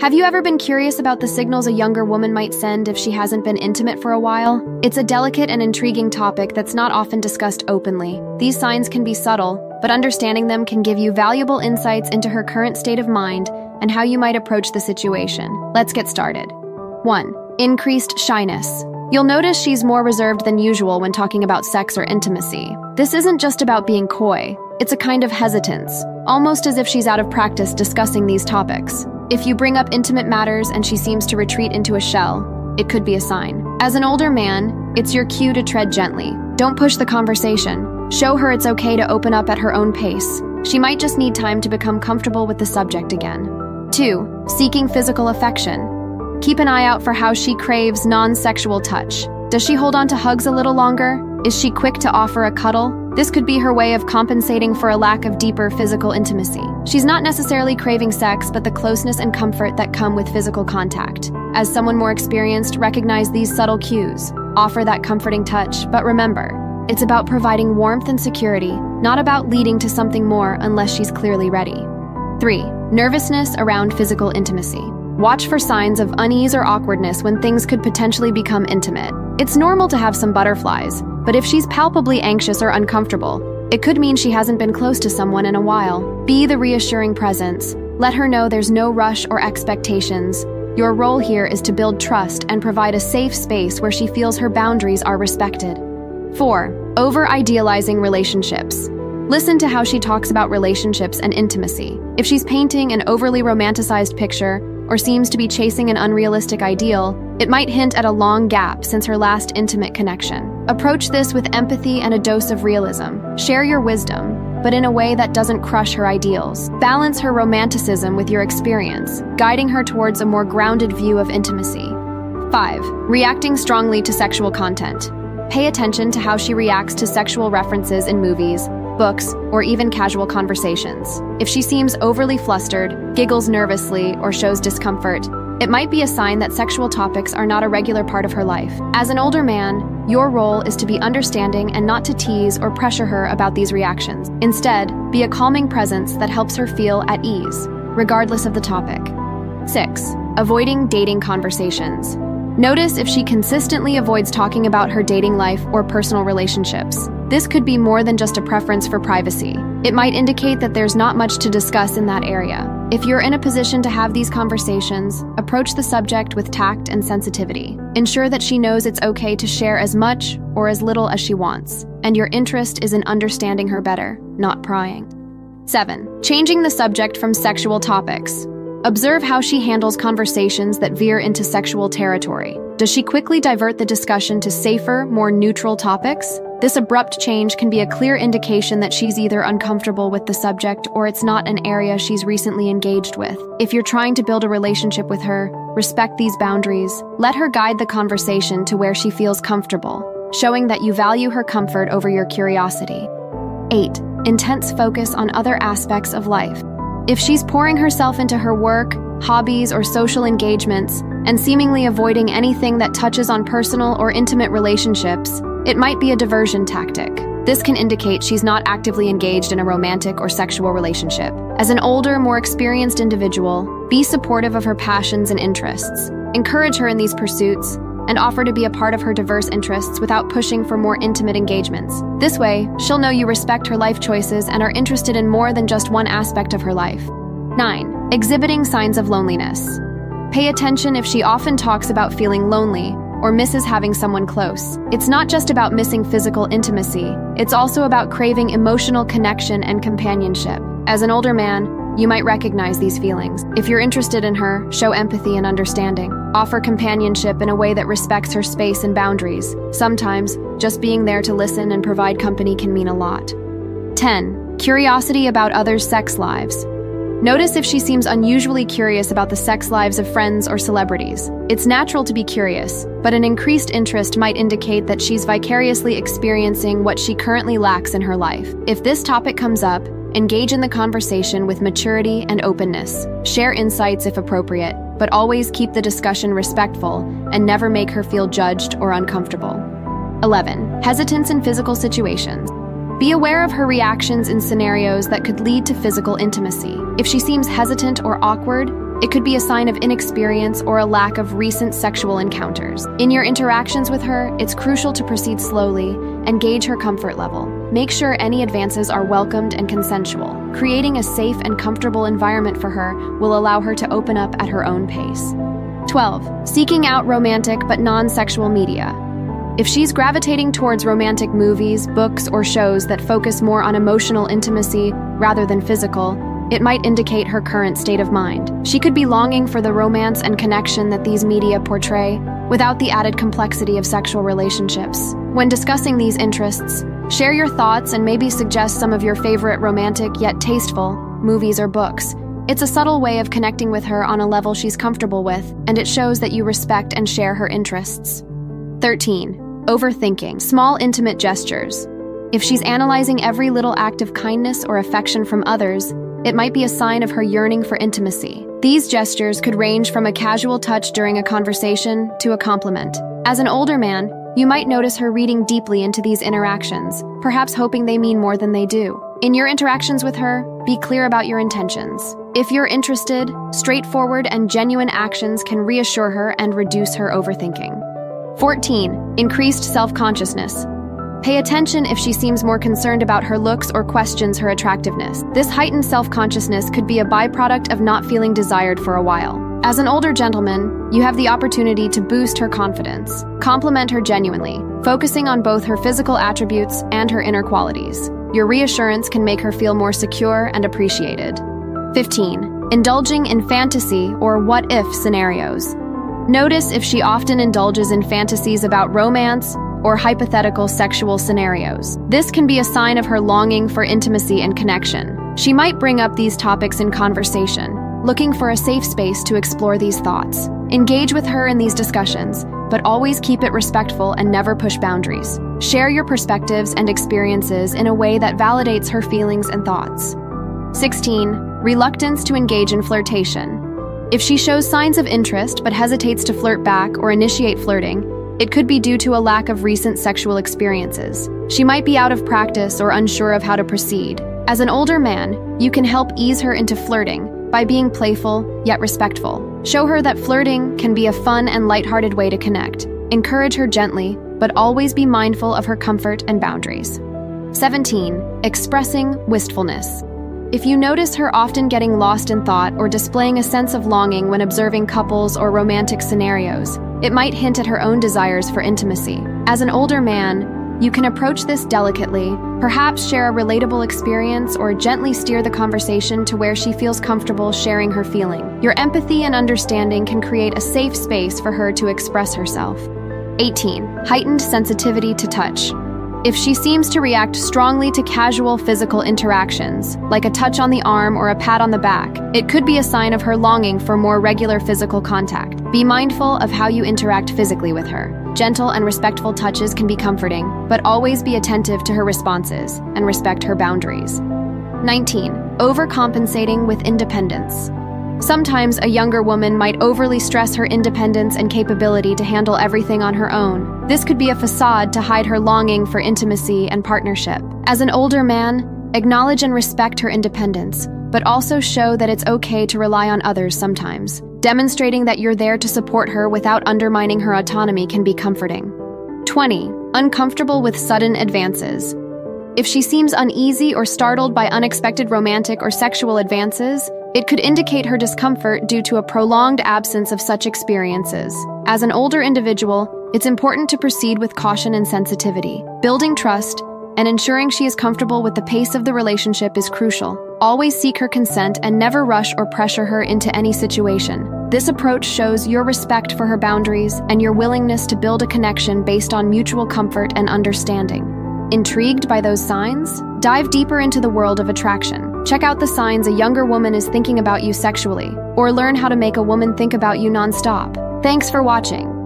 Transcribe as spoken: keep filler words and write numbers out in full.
Have you ever been curious about the signals a younger woman might send if she hasn't been intimate for a while? It's a delicate and intriguing topic that's not often discussed openly. These signs can be subtle, but understanding them can give you valuable insights into her current state of mind and how you might approach the situation. Let's get started. one. Increased shyness. You'll notice she's more reserved than usual when talking about sex or intimacy. This isn't just about being coy. It's a kind of hesitance, almost as if she's out of practice discussing these topics. If you bring up intimate matters and she seems to retreat into a shell, it could be a sign. As an older man, it's your cue to tread gently. Don't push the conversation. Show her it's okay to open up at her own pace. She might just need time to become comfortable with the subject again. two. Seeking physical affection. Keep an eye out for how she craves non-sexual touch. Does she hold on to hugs a little longer? Is she quick to offer a cuddle? This could be her way of compensating for a lack of deeper physical intimacy. She's not necessarily craving sex, but the closeness and comfort that come with physical contact. As someone more experienced, recognize these subtle cues. Offer that comforting touch, but remember, it's about providing warmth and security, not about leading to something more unless she's clearly ready. three. Nervousness around physical intimacy. Watch for signs of unease or awkwardness when things could potentially become intimate. It's normal to have some butterflies, but if she's palpably anxious or uncomfortable, it could mean she hasn't been close to someone in a while. Be the reassuring presence. Let her know there's no rush or expectations. Your role here is to build trust and provide a safe space where she feels her boundaries are respected. four. Over-idealizing relationships. Listen to how she talks about relationships and intimacy. If she's painting an overly romanticized picture, or seems to be chasing an unrealistic ideal, it might hint at a long gap since her last intimate connection. Approach this with empathy and a dose of realism. Share your wisdom, but in a way that doesn't crush her ideals. Balance her romanticism with your experience, guiding her towards a more grounded view of intimacy. five. Reacting strongly to sexual content. Pay attention to how she reacts to sexual references in movies, books, or even casual conversations. If she seems overly flustered, giggles nervously, or shows discomfort, it might be a sign that sexual topics are not a regular part of her life. As an older man, your role is to be understanding and not to tease or pressure her about these reactions. Instead, be a calming presence that helps her feel at ease, regardless of the topic. six. Avoiding dating conversations. Notice if she consistently avoids talking about her dating life or personal relationships. This could be more than just a preference for privacy. It might indicate that there's not much to discuss in that area. If you're in a position to have these conversations, approach the subject with tact and sensitivity. Ensure that she knows it's okay to share as much or as little as she wants, and your interest is in understanding her better, not prying. seven. Changing the subject from sexual topics. Observe how she handles conversations that veer into sexual territory. Does she quickly divert the discussion to safer, more neutral topics? This abrupt change can be a clear indication that she's either uncomfortable with the subject or it's not an area she's recently engaged with. If you're trying to build a relationship with her, respect these boundaries. Let her guide the conversation to where she feels comfortable, showing that you value her comfort over your curiosity. eight. Intense focus on other aspects of life. If she's pouring herself into her work, hobbies, or social engagements, and seemingly avoiding anything that touches on personal or intimate relationships, it might be a diversion tactic. This can indicate she's not actively engaged in a romantic or sexual relationship. As an older, more experienced individual, be supportive of her passions and interests. Encourage her in these pursuits, and offer to be a part of her diverse interests without pushing for more intimate engagements. This way, she'll know you respect her life choices and are interested in more than just one aspect of her life. nine. Exhibiting signs of loneliness. Pay attention if she often talks about feeling lonely or misses having someone close. It's not just about missing physical intimacy, it's also about craving emotional connection and companionship. As an older man, you might recognize these feelings. If you're interested in her, show empathy and understanding. Offer companionship in a way that respects her space and boundaries. Sometimes, just being there to listen and provide company can mean a lot. ten. Curiosity about others' sex lives. Notice if she seems unusually curious about the sex lives of friends or celebrities. It's natural to be curious, but an increased interest might indicate that she's vicariously experiencing what she currently lacks in her life. If this topic comes up, engage in the conversation with maturity and openness. Share insights if appropriate, but always keep the discussion respectful and never make her feel judged or uncomfortable. eleven. Hesitance in physical situations. Be aware of her reactions in scenarios that could lead to physical intimacy. If she seems hesitant or awkward, It could be a sign of inexperience or a lack of recent sexual encounters. In your interactions with her, it's crucial to proceed slowly and gauge her comfort level. Make sure any advances are welcomed and consensual. Creating a safe and comfortable environment for her will allow her to open up at her own pace. twelve. Seeking out romantic but non-sexual media. If she's gravitating towards romantic movies, books, or shows that focus more on emotional intimacy rather than physical, it might indicate her current state of mind. She could be longing for the romance and connection that these media portray, without the added complexity of sexual relationships. When discussing these interests, share your thoughts and maybe suggest some of your favorite romantic yet tasteful movies or books. It's a subtle way of connecting with her on a level she's comfortable with, and it shows that you respect and share her interests. thirteen. Overthinking. Small intimate gestures. If she's analyzing every little act of kindness or affection from others, it might be a sign of her yearning for intimacy. These gestures could range from a casual touch during a conversation to a compliment. As an older man, you might notice her reading deeply into these interactions, perhaps hoping they mean more than they do. In your interactions with her, be clear about your intentions. If you're interested, straightforward and genuine actions can reassure her and reduce her overthinking. fourteen. Increased self-consciousness. Pay attention if she seems more concerned about her looks or questions her attractiveness. This heightened self-consciousness could be a byproduct of not feeling desired for a while. As an older gentleman, you have the opportunity to boost her confidence. Compliment her genuinely, focusing on both her physical attributes and her inner qualities. Your reassurance can make her feel more secure and appreciated. fifteen. Indulging in fantasy or what-if scenarios. Notice if she often indulges in fantasies about romance or hypothetical sexual scenarios. This can be a sign of her longing for intimacy and connection. She might bring up these topics in conversation, looking for a safe space to explore these thoughts. Engage with her in these discussions, but always keep it respectful and never push boundaries. Share your perspectives and experiences in a way that validates her feelings and thoughts. sixteen. Reluctance to engage in flirtation. If she shows signs of interest but hesitates to flirt back or initiate flirting, it could be due to a lack of recent sexual experiences. She might be out of practice or unsure of how to proceed. As an older man, you can help ease her into flirting by being playful yet respectful. Show her that flirting can be a fun and lighthearted way to connect. Encourage her gently, but always be mindful of her comfort and boundaries. seventeen. Expressing wistfulness. If you notice her often getting lost in thought or displaying a sense of longing when observing couples or romantic scenarios, it might hint at her own desires for intimacy. As an older man, you can approach this delicately, perhaps share a relatable experience or gently steer the conversation to where she feels comfortable sharing her feeling. Your empathy and understanding can create a safe space for her to express herself. eighteen. Heightened sensitivity to touch. If she seems to react strongly to casual physical interactions, like a touch on the arm or a pat on the back, it could be a sign of her longing for more regular physical contact. Be mindful of how you interact physically with her. Gentle and respectful touches can be comforting, but always be attentive to her responses and respect her boundaries. nineteen. Overcompensating with independence. Sometimes a younger woman might overly stress her independence and capability to handle everything on her own. This could be a facade to hide her longing for intimacy and partnership. As an older man, acknowledge and respect her independence, but also show that it's okay to rely on others sometimes. Demonstrating that you're there to support her without undermining her autonomy can be comforting. twenty. Uncomfortable with sudden advances. If she seems uneasy or startled by unexpected romantic or sexual advances, it could indicate her discomfort due to a prolonged absence of such experiences. As an older individual, it's important to proceed with caution and sensitivity. Building trust and ensuring she is comfortable with the pace of the relationship is crucial. Always seek her consent and never rush or pressure her into any situation. This approach shows your respect for her boundaries and your willingness to build a connection based on mutual comfort and understanding. Intrigued by those signs? Dive deeper into the world of attraction. Check out the signs a younger woman is thinking about you sexually, or learn how to make a woman think about you nonstop. Thanks for watching.